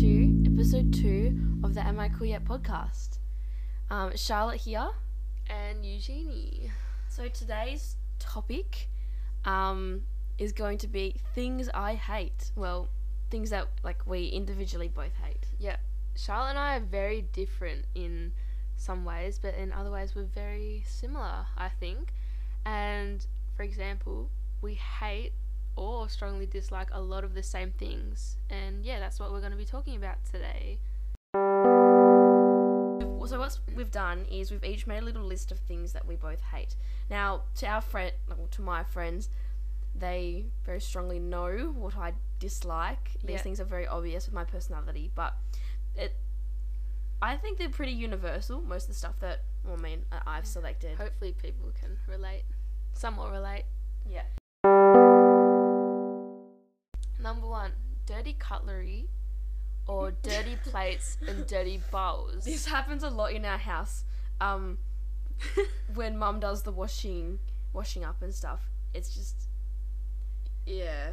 to episode 2 of the Am I Cool Yet podcast. Charlotte here. And Eugenie. So today's topic is going to be things I hate. Well, things that we individually both hate. Yeah. Charlotte and I are very different in some ways, but in other ways we're very similar, I think. And, for example, we hate or strongly dislike a lot of the same things. And, yeah, that's what we're going to be talking about today. So what we've done is we've each made a little list of things that we both hate. Now, to my friends, they very strongly know what I dislike. These things are very obvious with my personality, but I think they're pretty universal, most of the stuff that, I've selected. Hopefully people can relate, somewhat relate. Yeah. Number 1, dirty cutlery or dirty plates and dirty bowls. This happens a lot in our house. When mum does the washing up and stuff, it's just... Yeah.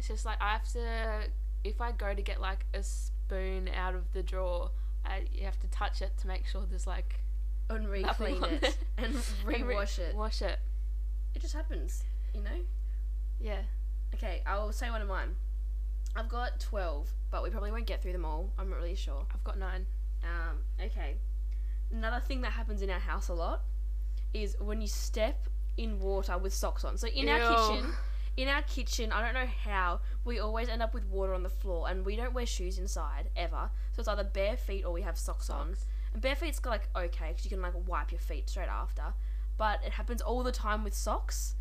It's just I have to... If I go to get a spoon out of the drawer, you have to touch it to make sure there's and re-clean it and re-wash it. Wash it. It just happens, Yeah. Okay, I'll say one of mine. I've got 12, but we probably won't get through them all. I'm not really sure. I've got 9. Okay. Another thing that happens in our house a lot is when you step in water with socks on. So in our kitchen, I don't know how, we always end up with water on the floor, and we don't wear shoes inside, ever. So it's either bare feet or we have socks on. And bare feet's okay, because you can wipe your feet straight after. But it happens all the time with socks,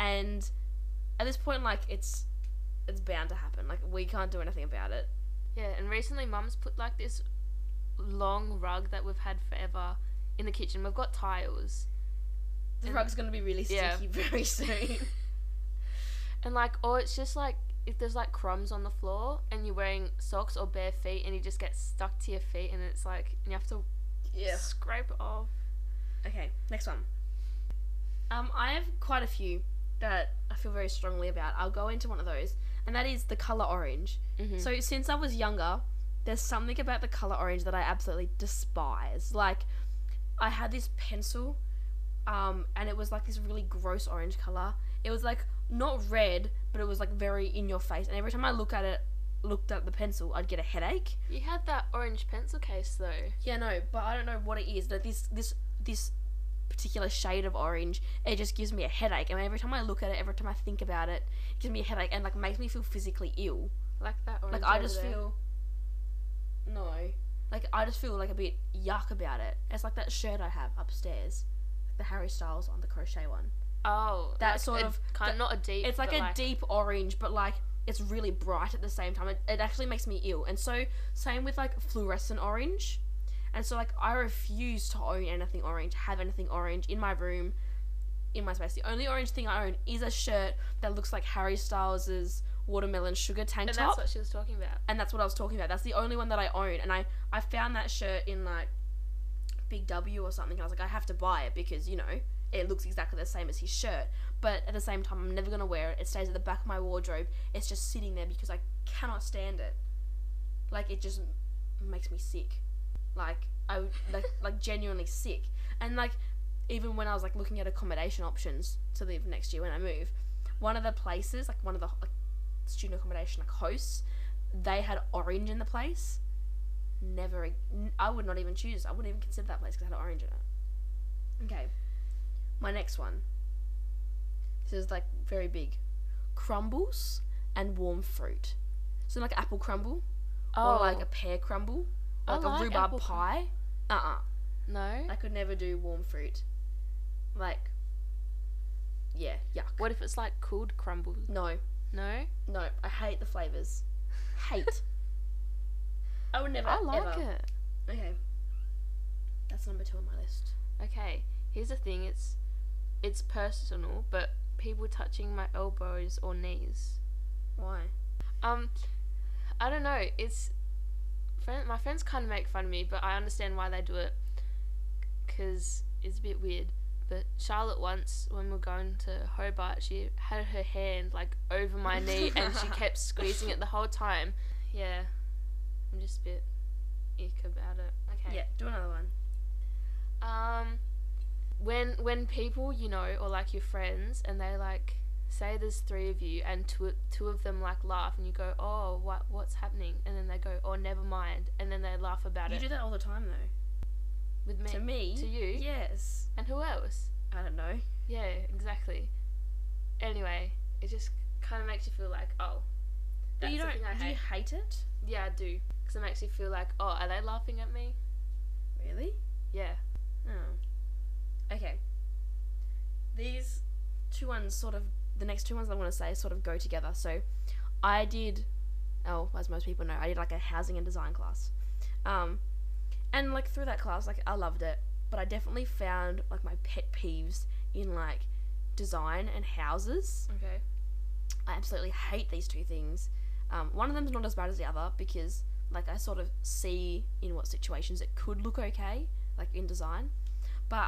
and at this point, it's bound to happen. We can't do anything about it. Yeah, and recently Mum's put, this long rug that we've had forever in the kitchen. We've got tiles. The rug's going to be really sticky very soon. And, it's just, if there's, crumbs on the floor and you're wearing socks or bare feet and you just get stuck to your feet and it's, and you have to scrape it off. Okay, next one. I have quite a few that I feel very strongly about. I'll go into one of those, and that is the colour orange. Mm-hmm. So since I was younger, there's something about the colour orange that I absolutely despise. I had this pencil, and it was this really gross orange colour. It was not red, but it was very in your face, and every time I looked at the pencil, I'd get a headache. You had that orange pencil case though. Yeah, no, but I don't know what it is, that this particular shade of orange, it just gives me a headache. I mean, every time I look at it, every time I think about it, it gives me a headache and makes me feel physically ill. That orange. I just feel a bit yuck about it. It's that shirt I have upstairs, the Harry Styles one, the crochet one. Oh, that sort of kind, not a deep. It's a deep orange, but it's really bright at the same time. It actually makes me ill. And so same with fluorescent orange. And so, I refuse to own anything orange, have anything orange in my room, in my space. The only orange thing I own is a shirt that looks like Harry Styles' watermelon sugar tank top. And that's what she was talking about. And that's what I was talking about. That's the only one that I own. And I found that shirt in, Big W or something. I was I have to buy it because, it looks exactly the same as his shirt. But at the same time, I'm never going to wear it. It stays at the back of my wardrobe. It's just sitting there because I cannot stand it. It just makes me sick. Genuinely sick. And even when I was looking at accommodation options to leave next year when I move, one of the places, one of the student accommodation hosts, they had orange in the place. I would not even choose. I wouldn't even consider that place because it had orange in it. Okay, my next one. This is very big. Crumbles and warm fruit. So apple crumble or a pear crumble. A rhubarb pie? No. I could never do warm fruit. Yeah, yuck. What if it's cooled crumbles? No. No? No, I hate the flavours. Hate. I would never, it. Okay. That's number 2 on my list. Okay, here's the thing. It's personal, but people touching my elbows or knees. Why? I don't know. My friends kind of make fun of me, but I understand why they do it, because it's a bit weird. But Charlotte once, when we were going to Hobart, she had her hand over my knee and she kept squeezing it the whole time. Yeah. I'm just a bit ick about it. Okay. Yeah, do another one. When people, you know, or like your friends, and they like say there's three of you and two of them like laugh and you go, oh, what's happening? And then they go, oh, never mind, and then they laugh about it. You do that all the time though. With me? To me? To you? Yes. And who else? I don't know. Yeah, exactly. Anyway, it just kind of makes you feel like, oh, that's the thing I hate. Do you hate it? Yeah, I do. Because it makes you feel like, oh, are they laughing at me? Really? Yeah. Oh. Okay. These two ones sort of, the next two ones I want to say sort of go together. So I did, as most people know, I did like a housing and design class. And, like, through that class, like, I loved it, but I definitely found, like, my pet peeves in, like, design and houses. Okay. I absolutely hate these two things. One of them's not as bad as the other because, like, I sort of see in what situations it could look okay, like, in design. But,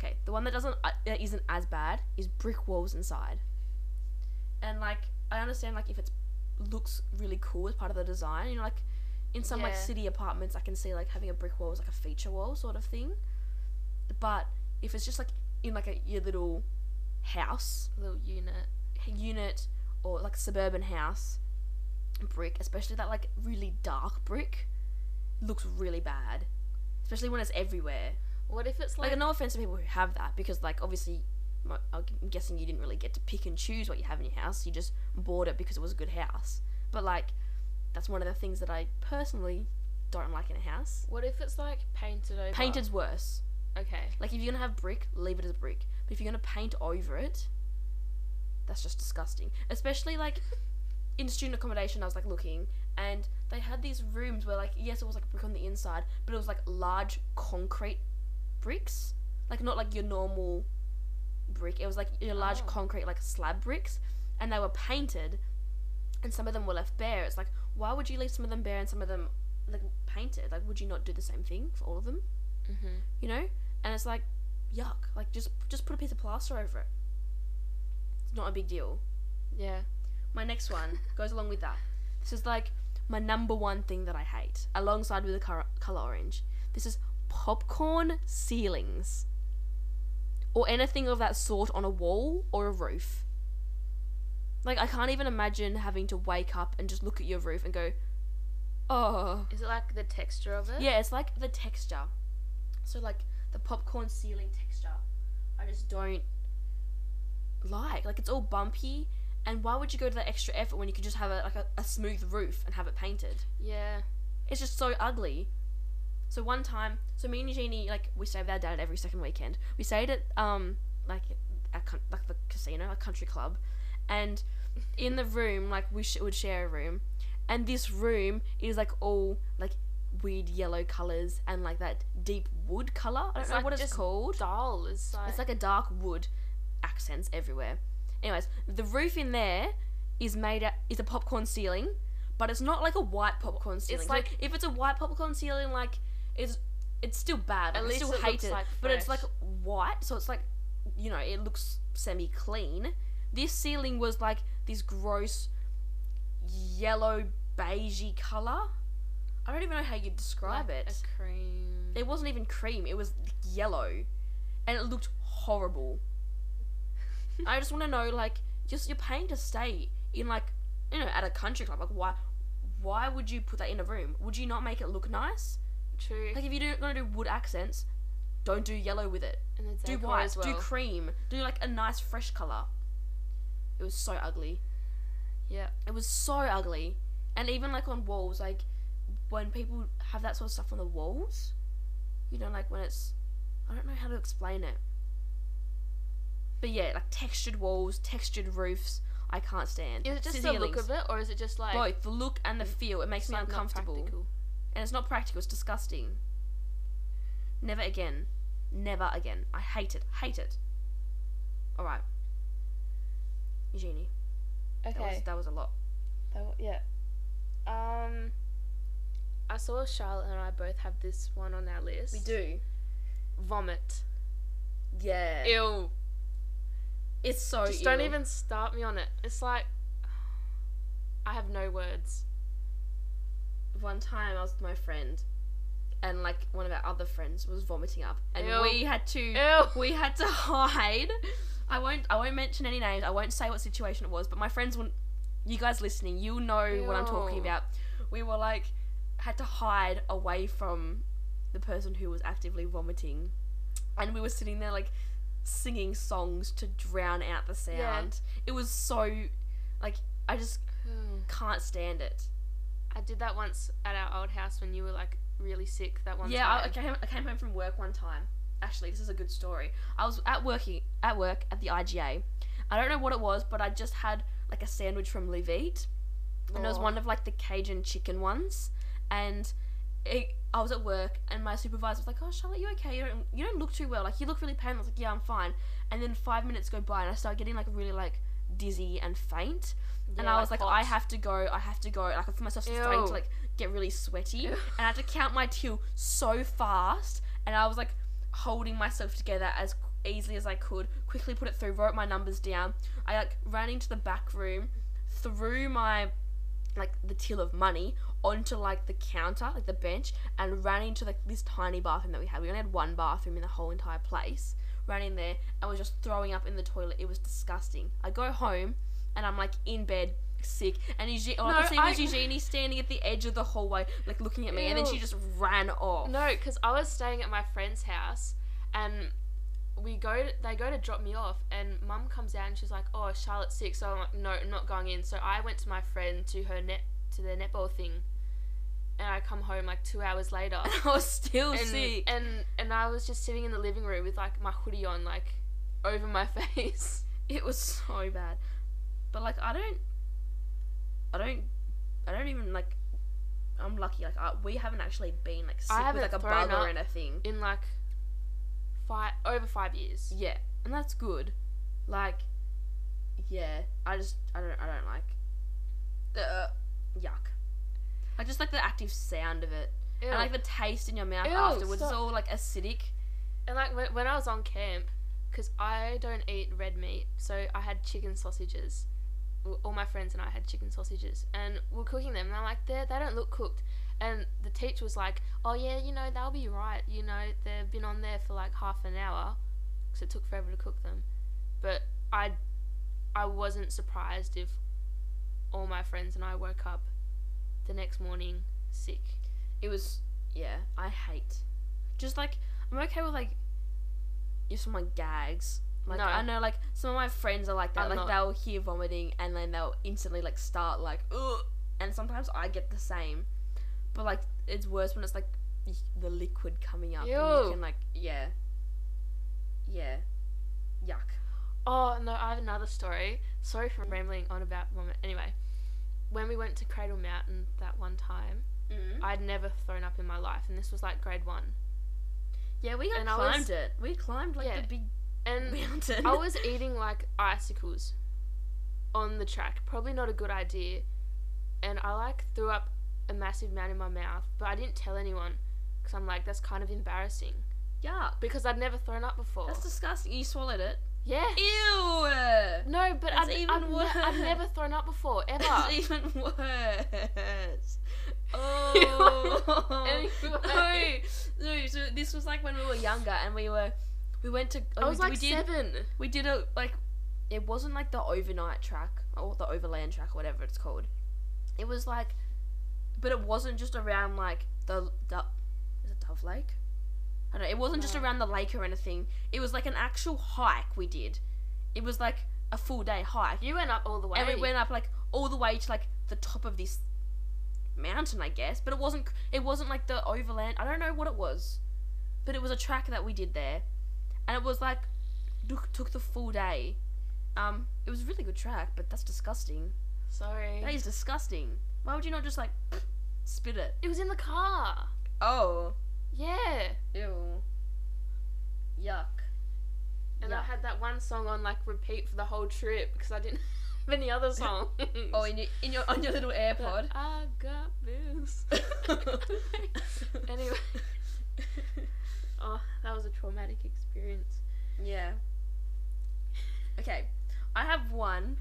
okay, the one that isn't as bad is brick walls inside. And, like, I understand, like, if it looks really cool as part of the design, you know, like, in some, like, city apartments, I can see, like, having a brick wall is, like, a feature wall sort of thing. But if it's just, like, in, like, your little house. Little unit or, like, suburban house, brick, especially that, like, really dark brick, looks really bad. Especially when it's everywhere. What if it's, like... Like, no offense to people who have that because, like, obviously, I'm guessing you didn't really get to pick and choose what you have in your house. You just bought it because it was a good house. But, like... That's one of the things that I personally don't like in a house. What if it's, like, painted over? Painted's worse. Okay. Like, if you're going to have brick, leave it as brick. But if you're going to paint over it, that's just disgusting. Especially, like, in student accommodation, I was, like, looking, and they had these rooms where, like, yes, it was, like, brick on the inside, but it was, like, large concrete bricks. Like, not, like, your normal brick. It was, like, your large concrete, like, slab bricks, and they were painted, and some of them were left bare. It's, like... Why would you leave some of them bare and some of them, like, painted? Like, would you not do the same thing for all of them? Mm-hmm. You know? And it's like, yuck. Like, just put a piece of plaster over it. It's not a big deal. Yeah. My next one goes along with that. This is, like, my number one thing that I hate, alongside with the colour orange. This is popcorn ceilings. Or anything of that sort on a wall or a roof. Like, I can't even imagine having to wake up and just look at your roof and go, oh. Is it, like, the texture of it? Yeah, it's, like, the texture. So, like, the popcorn ceiling texture, I just don't like. Like, it's all bumpy, and why would you go to that extra effort when you could just have, a smooth roof and have it painted? Yeah. It's just so ugly. So, one time, me and Eugenie, like, we stayed with our dad every second weekend. We stayed at, like the casino, a country club. And in the room, like, we would share a room. And this room is, like, all, like, weird yellow colours and, like, that deep wood colour. I don't know what it's called. Dull. It's, like, a dark wood. Accents everywhere. Anyways, the roof in there is a popcorn ceiling, but it's not, like, a white popcorn ceiling. It's, like, if it's a white popcorn ceiling, like, it's still bad. Like, I still hate it. But it's, like, white, so it's, like, you know, it looks semi-clean. This ceiling was, like, this gross yellow beigey colour. I don't even know how you'd describe it. A cream. It wasn't even cream. It was yellow. And it looked horrible. I just want to know, like, just you're paying to stay in, like, you know, at a country club. Like, why would you put that in a room? Would you not make it look nice? True. Like, if you're going to do wood accents, don't do yellow with it. And it's do white, as well. Do cream. Do, like, a nice fresh colour. It was so ugly. Yeah. It was so ugly. And even, like, on walls, like, when people have that sort of stuff on the walls, you know, like, when it's... I don't know how to explain it. But, yeah, like, textured walls, textured roofs, I can't stand. Is it just the look of it, or is it just, like... Both. The look and the feel. It makes me uncomfortable. Not practical. And it's not practical. It's disgusting. Never again. Never again. I hate it. Hate it. All right. Eugenie. Okay. That was a lot. Yeah. I saw Charlotte and I both have this one on our list. We do. Vomit. Yeah. Ew. It's so Just don't even start me on it. It's like... I have no words. one time I was with my friend, and like one of our other friends was vomiting up, and ew, we had to hide. I won't mention any names. I won't say what situation it was, but my friends wouldn't. You guys listening, you'll know ew what I'm talking about. We were like, had to hide away from the person who was actively vomiting, and we were sitting there like singing songs to drown out the sound. Yeah. It was so, like, I just can't stand it. I did that once at our old house when you were like really sick that one time. Yeah, I came home from work one time. Actually, this is a good story. I was at work at the IGA. I don't know what it was, but I just had like a sandwich from Live Eat, and it was one of like the Cajun chicken ones, and I was at work, and my supervisor was like, "Oh, Charlotte, you okay? You don't look too well. Like, you look really pale." I was like, "Yeah, I'm fine." And then 5 minutes go by, and I start getting like really like dizzy and faint, and I was like, hot. I have to go. Like, I feel myself starting to like get really sweaty, and I had to count my till so fast, and I was like holding myself together as easily as I could. Quickly put it through, wrote my numbers down. I like ran into the back room, threw my like the till of money onto like the counter, like the bench, and ran into like this tiny bathroom that we had. We only had one bathroom in the whole entire place. Ran in there and was just throwing up in the toilet. It was disgusting. I go home and I'm like in bed sick, and I could see Eugenie standing at the edge of the hallway like looking at me, and then she just ran off. No, because I was staying at my friend's house, and they go to drop me off, and Mum comes out and she's like, "Oh, Charlotte's sick," so I'm like, "No, I'm not going in." So I went to my friend to her to their netball thing, and I come home like 2 hours later. And I was still sick. And I was just sitting in the living room with like my hoodie on, like over my face. It was so bad. But like I don't even like, I'm lucky, like we haven't actually been like sick with like a bug or anything in like over 5 years. Yeah, and that's good. Like, yeah, I don't like the yuck. I just like the active sound of it. Ew. And like the taste in your mouth. Ew, afterwards. Stop. It's all like acidic. And like when I was on camp, because I don't eat red meat, so I had chicken sausages. All my friends and I had chicken sausages, and we're cooking them, and I'm like, they don't look cooked. And the teacher was like, "Oh yeah, you know, they'll be right. You know, they've been on there for like half an hour," because it took forever to cook them. But I wasn't surprised if all my friends and I woke up the next morning sick. It was, yeah, I hate. Just like, I'm okay with like if someone gags. Like, no. I know, like, some of my friends are like that. I'm like, they'll hear vomiting, and then they'll instantly, like, start, like, ugh. And sometimes I get the same. But, like, it's worse when it's, like, the liquid coming up. Ew. And you can, like, yeah. Yeah. Yuck. Oh, no, I have another story. Sorry for rambling on about vomit. Anyway, when we went to Cradle Mountain that one time, I'd never thrown up in my life. And this was, like, grade 1. Yeah, We climbed, like, the big... And mountain. I was eating like icicles on the track. Probably not a good idea. And I like threw up a massive amount in my mouth, but I didn't tell anyone because I'm like, that's kind of embarrassing. Yeah. Because I'd never thrown up before. That's disgusting. You swallowed it. Yeah. Ew. No, but that's even worse. I've never thrown up before, ever. That's even worse. Oh. Anyway. No. So this was like when we were younger, and we went to... I was like 7. We did a, like... It wasn't like the overnight track or the overland track or whatever it's called. It was like... But it wasn't just around like the is it Dove Lake? I don't know. It wasn't just around the lake or anything. It was like an actual hike we did. It was like a full day hike. You went up all the way. And we went up like all the way to like the top of this mountain, I guess. But it wasn't like the overland. I don't know what it was. But it was a track that we did there. And it was like, took the full day. It was a really good track, but that's disgusting. Sorry. That is disgusting. Why would you not just like, spit it? It was in the car. Oh. Yeah. Ew. Yuck. And I had that one song on like repeat for the whole trip because I didn't have any other song. Oh, on your little AirPod. But I got this. Anyway. Oh, that was a traumatic experience. Yeah. Okay, I have one,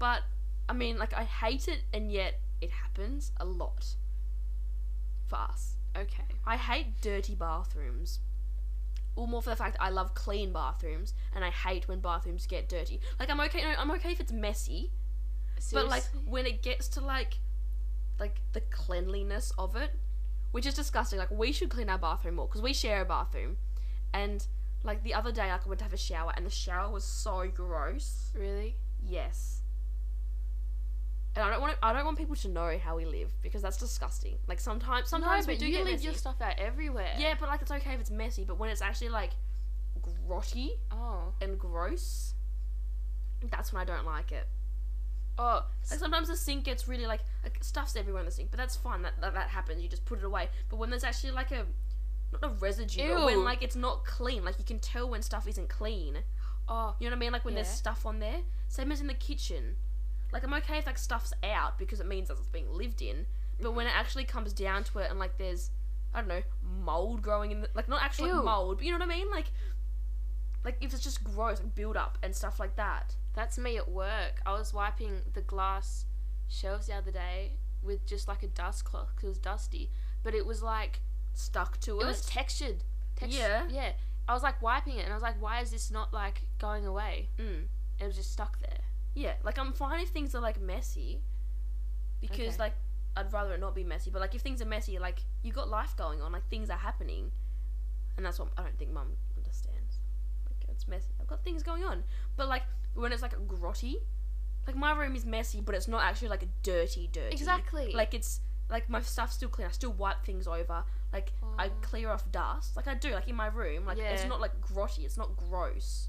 but I mean, like, I hate it, and yet it happens a lot. Farce. Okay. I hate dirty bathrooms. Or more for the fact that I love clean bathrooms, and I hate when bathrooms get dirty. Like, I'm okay. No, I'm okay if it's messy. Seriously? But like when it gets to like the cleanliness of it, which is disgusting. Like, we should clean our bathroom more because we share a bathroom. And like the other day, like, I went to have a shower, and the shower was so gross. Really? Yes. And I don't want people to know how we live, because that's disgusting. Like, sometimes no, we do get messy. But you leave your stuff out everywhere. Yeah, but like, it's okay if it's messy, but when it's actually like grotty and gross, that's when I don't like it. Oh, like sometimes the sink gets really like stuff's everywhere in the sink, but that's fine. That happens. You just put it away. But when there's actually like not a residue, Ew. But when like it's not clean, like you can tell when stuff isn't clean. Oh, you know what I mean? Like when there's stuff on there. Same as in the kitchen. Like, I'm okay if, like, stuff's out because it means that it's being lived in. But when it actually comes down to it and, like, there's, I don't know, mould growing in the... Like, not actually mould, but you know what I mean? Like if it's just gross and build up and stuff like that. That's me at work. I was wiping the glass shelves the other day with just, like, a dust cloth because it was dusty. But it was, like... Stuck to it. It was textured. Yeah. Yeah. I was, like, wiping it and I was like, why is this not, like, going away? Mm. It was just stuck there. Yeah, like, I'm fine if things are, like, messy, because, like, I'd rather it not be messy, but, like, if things are messy, like, you got life going on, like, things are happening, and that's what I don't think Mum understands. Like, it's messy. I've got things going on. But, like, when it's, like, grotty, like, my room is messy, but it's not actually, like, dirty. Exactly. Like, it's, like, my stuff's still clean. I still wipe things over. Like, I clear off dust. Like, I do, like, in my room. Like, it's not, like, grotty. It's not gross.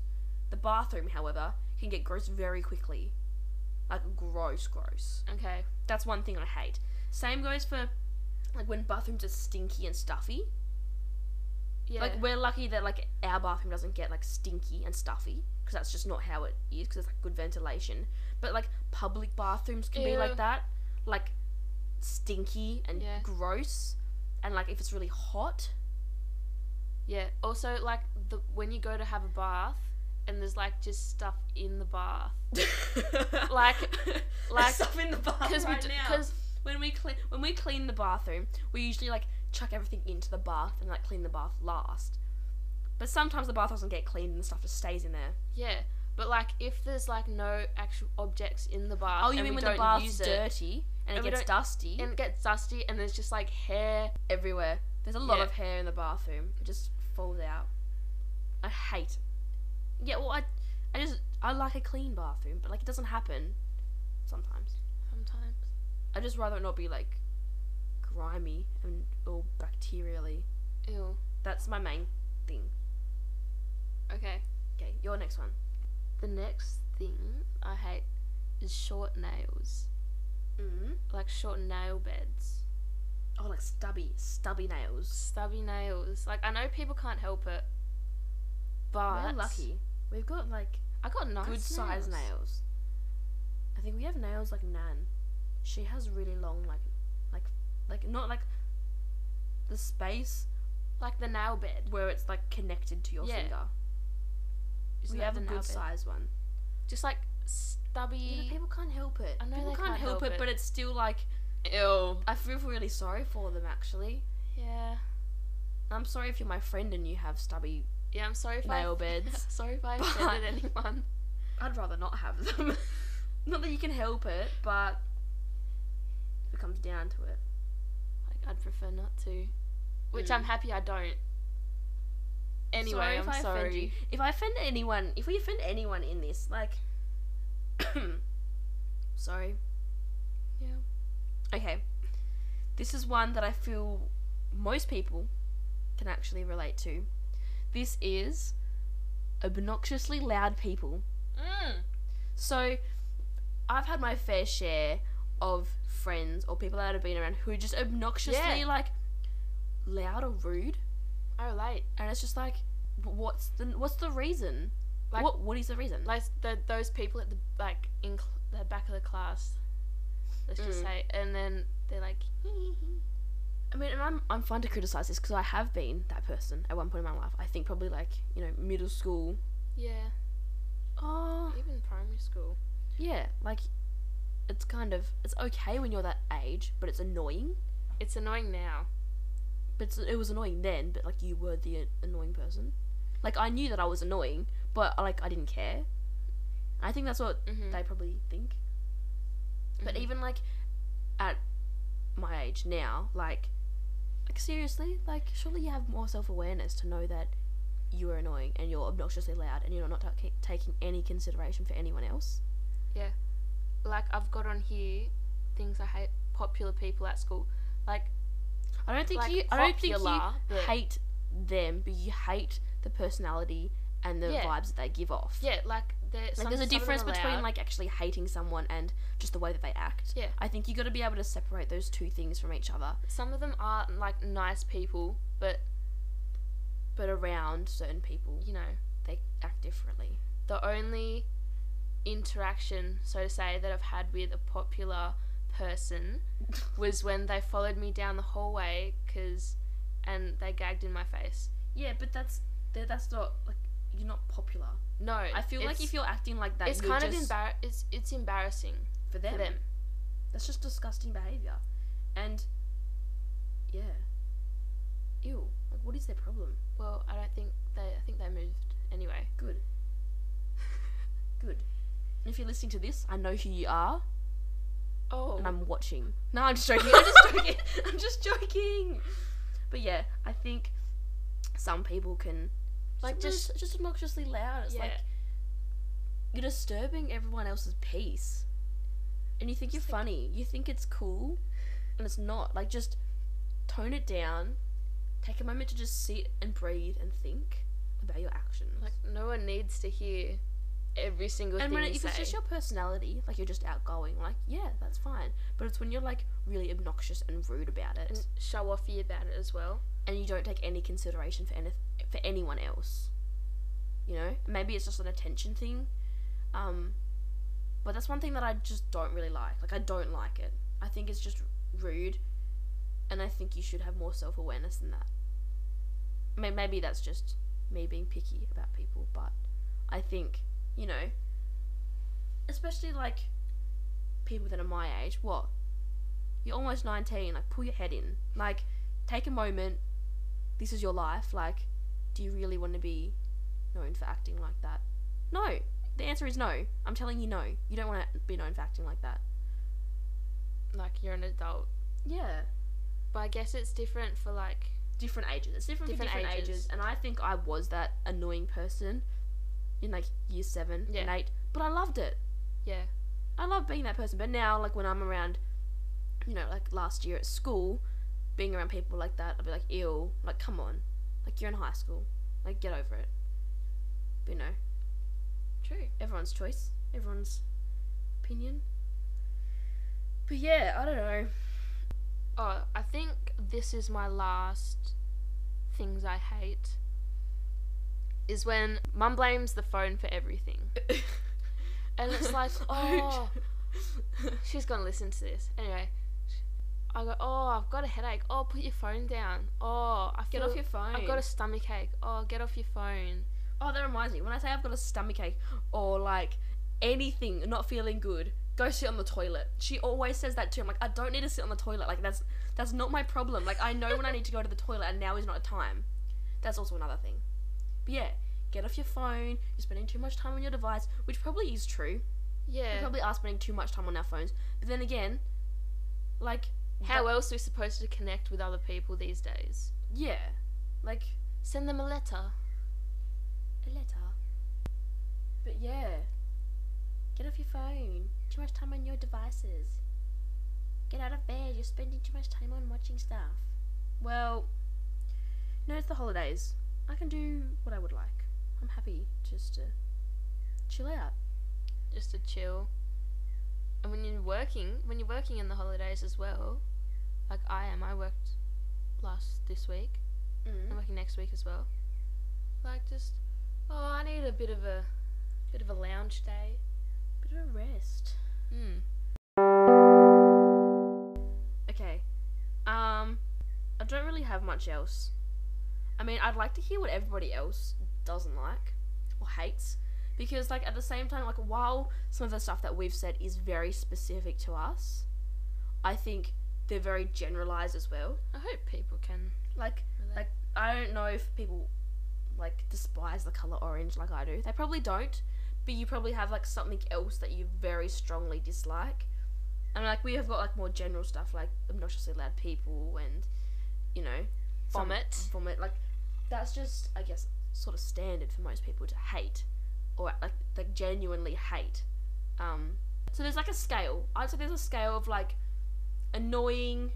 The bathroom, however... can get gross very quickly. Like, gross. Okay. That's one thing I hate. Same goes for, like, when bathrooms are stinky and stuffy. Yeah. Like, we're lucky that, like, our bathroom doesn't get, like, stinky and stuffy, because that's just not how it is, because it's, like, good ventilation. But, like, public bathrooms can be like that. Like, stinky and gross. And, like, if it's really hot. Yeah. Also, like, when you go to have a bath, and there's, like, just stuff in the bath. like stuff in the bath right now. Because when we clean the bathroom, we usually, like, chuck everything into the bath and, like, clean the bath last. But sometimes the bath doesn't get cleaned and the stuff just stays in there. Yeah, but, like, if there's, like, no actual objects in the bath. Oh, you mean when the bath's dirty and it gets dusty? And it gets dusty and there's just, like, hair everywhere. There's a lot of hair in the bathroom. It just falls out. I hate it. Yeah, well, I like a clean bathroom, but, like, it doesn't happen sometimes. I'd just rather it not be, like, grimy and or bacterially. Ew. That's my main thing. Okay. Okay, your next one. The next thing I hate is short nails. Mm-hmm. Like, short nail beds. Oh, like stubby nails. Stubby nails. Like, I know people can't help it, but... We're lucky. We've got, like, I got nice good size nails. I think we have nails like Nan. She has really long, like not like the space, like the nail bed where it's like connected to your finger. Just we have a good size one, just like stubby. Yeah, but people can't help it. I know people can't help it, but it's still like, ew. I feel really sorry for them, actually. Yeah. I'm sorry if you're my friend and you have stubby. Yeah, I'm sorry if nail beds. Sorry if I offended anyone. I'd rather not have them. Not that you can help it, but if it comes down to it, like, I'd prefer not to. Which I'm happy I don't. Anyway, sorry if I'm sorry. Offend you. If I offend anyone, if we offend anyone in this, like, sorry. Yeah. Okay. This is one that I feel most people can actually relate to. This is obnoxiously loud people. Mm. So, I've had my fair share of friends or people that I've been around who are just obnoxiously, like, loud or rude. I relate. And it's just like, what's the reason? Like, what is the reason? Like, those people at the, like, in the back of the class, let's just say, and then they're like, hee hee. I mean, and I'm fine to criticise this because I have been that person at one point in my life. I think probably, like, you know, middle school. Yeah. Oh. Even primary school. Yeah, like, it's kind of, it's okay when you're that age, but it's annoying. It's annoying now. But it was annoying then, but, like, you were the annoying person. Like, I knew that I was annoying, but, like, I didn't care. I think that's what they probably think. But even, like, at my age now, like, seriously, like, surely you have more self-awareness to know that you are annoying and you're obnoxiously loud and you're not taking any consideration for anyone else. Yeah. Like, I've got on here things I hate, popular people at school. Like, I don't think you hate them, but you hate the personality and the vibes that they give off. Yeah, like, there's a difference between, like, actually hating someone and just the way that they act. Yeah. I think you got to be able to separate those two things from each other. Some of them are, like, nice people, but around certain people, you know, they act differently. The only interaction, so to say, that I've had with a popular person was when they followed me down the hallway and they gagged in my face. Yeah, but that's not, like, you're not popular. No. I feel like if you're acting like that, it's embarrassing for them. That's just disgusting behaviour. And, yeah. Ew. Like, what is their problem? Well, I think they moved anyway. Good. And if you're listening to this, I know who you are. Oh. And I'm watching. No, I'm just joking. I'm just joking. But yeah, I think some people can, like, just obnoxiously loud. It's like, you're disturbing everyone else's peace. And you think you're funny. You think it's cool. And it's not. Like, just tone it down. Take a moment to just sit and breathe and think about your actions. Like, no one needs to hear every single thing you say. And if it's just your personality, like, you're just outgoing, like, yeah, that's fine. But it's when you're, like, really obnoxious and rude about it. And show-offy about it as well. And you don't take any consideration for anyone else. You know? Maybe it's just an attention thing. But that's one thing that I just don't really like. Like, I don't like it. I think it's just rude. And I think you should have more self-awareness than that. Maybe that's just me being picky about people, but I think, you know, especially, like, people that are my age, what? You're almost 19, like, pull your head in. Like, take a moment. This is your life. Like, do you really want to be known for acting like that? No. The answer is no. I'm telling you no. You don't want to be known for acting like that. Like, you're an adult. Yeah. But I guess it's different for, like, different ages. It's different for different ages. And I think I was that annoying person in, like, year 7 and 8, but I loved it. Yeah. I love being that person, but now, like, when I'm around, you know, like, last year at school, being around people like that, I'll be like, ew, like, come on, like, you're in high school, like, get over it. But, you know. True. Everyone's choice, everyone's opinion. But, yeah, I don't know. Oh, I think this is my last things I hate. Is when mum blames the phone for everything. And it's like, oh, she's going to listen to this. Anyway, I go, oh, I've got a headache. Oh, put your phone down. Oh, get off your phone. I've got a stomach ache. Oh, get off your phone. Oh, that reminds me. When I say I've got a stomach ache or, like, anything, not feeling good, go sit on the toilet. She always says that too. I'm like, I don't need to sit on the toilet. Like, that's not my problem. Like, I know when I need to go to the toilet and now is not a time. That's also another thing. But yeah, get off your phone, you're spending too much time on your device, which probably is true. Yeah. We probably are spending too much time on our phones. But then again, like, how else are we supposed to connect with other people these days? Yeah. Like, send them a letter. A letter. But yeah. Get off your phone. Too much time on your devices. Get out of bed, you're spending too much time on watching stuff. Well, no, it's the holidays. I can do what I would like. I'm happy just to chill out. Just to chill. And when you're working in the holidays as well, like I am, I worked this week. Mm-hmm. I'm working next week as well. Like, just, oh, I need a bit of a lounge day, bit of a rest. Okay. I don't really have much else. I mean, I'd like to hear what everybody else doesn't like or hates, because, like, at the same time, like, while some of the stuff that we've said is very specific to us, I think they're very generalized as well. I hope people can relate. Like, I don't know if people like despise the color orange like I do. They probably don't, but you probably have like something else that you very strongly dislike. And like we have got like more general stuff like obnoxiously loud people and, you know, vomit. Like that's just, I guess, sort of standard for most people to hate, or like genuinely hate. So there's like a scale. I'd say there's a scale of like annoying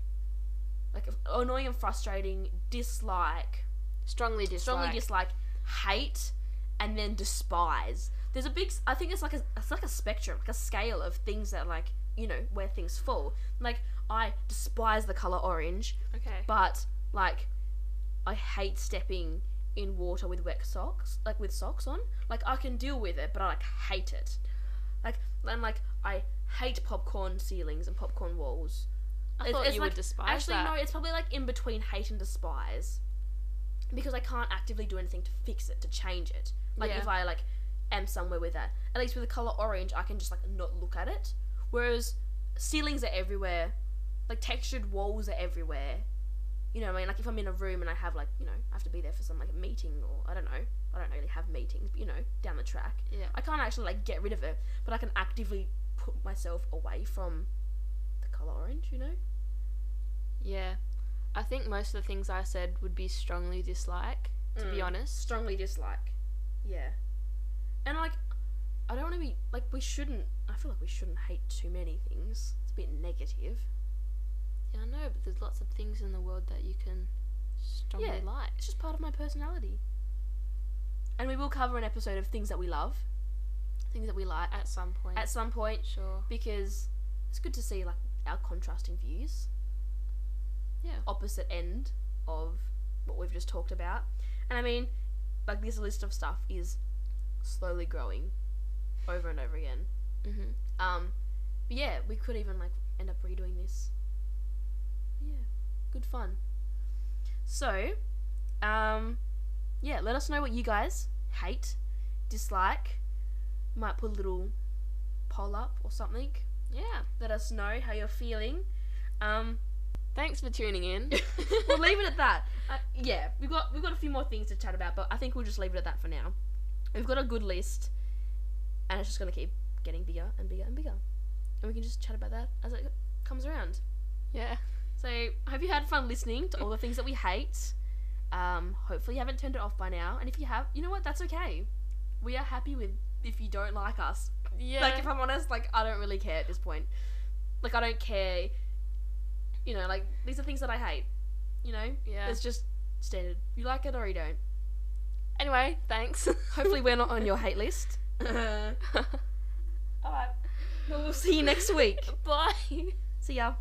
and frustrating, dislike, strongly dislike, hate, and then despise. There's a big, I think it's like a spectrum, like a scale of things that like, you know, where things fall. Like I despise the color orange. Okay. But like I hate stepping in water with wet socks, like with socks on. Like I can deal with it, but I like hate it. Like, and like I hate popcorn ceilings and popcorn walls. I thought you would despise actually, that. Actually, no, it's probably like in between hate and despise, because I can't actively do anything to fix it, to change it. Like if I like am somewhere with that. At least with the color orange, I can just like not look at it. Whereas ceilings are everywhere, like textured walls are everywhere. You know what I mean? Like if I'm in a room and I have like, you know, I have to be there for some like a meeting, or I don't really have meetings, but you know, down the track. Yeah. I can't actually like get rid of it, but I can actively put myself away from the colour orange, you know? Yeah. I think most of the things I said would be strongly dislike, to be honest. Strongly dislike. Yeah. And like I don't want to be like I feel like we shouldn't hate too many things. It's a bit negative. Yeah, I know, but there's lots of things in the world that you can strongly like. It's just part of my personality. And we will cover an episode of things that we love, things that we like. At some point. At some point. Sure. Because it's good to see, like, our contrasting views. Yeah. Opposite end of what we've just talked about. And, I mean, like, this list of stuff is slowly growing over and over again. Mm-hmm. But, yeah, we could even, like, end up redoing this. Yeah, good fun. So, yeah, let us know what you guys hate, dislike. Might put a little poll up or something. Yeah, let us know how you're feeling. Thanks for tuning in. We'll leave it at that. Yeah, we've got a few more things to chat about, but I think we'll just leave it at that for now. We've got a good list, and it's just gonna keep getting bigger and bigger and bigger, and we can just chat about that as it comes around. Yeah. So, I hope you had fun listening to all the things that we hate. Hopefully you haven't turned it off by now. And if you have, you know what? That's okay. We are happy with if you don't like us. Yeah. Like, if I'm honest, like, I don't really care at this point. Like, I don't care. You know, like, these are things that I hate. You know? Yeah. It's just standard. You like it or you don't. Anyway, thanks. Hopefully we're not on your hate list. All right. Well, we'll see you next week. Bye. See ya.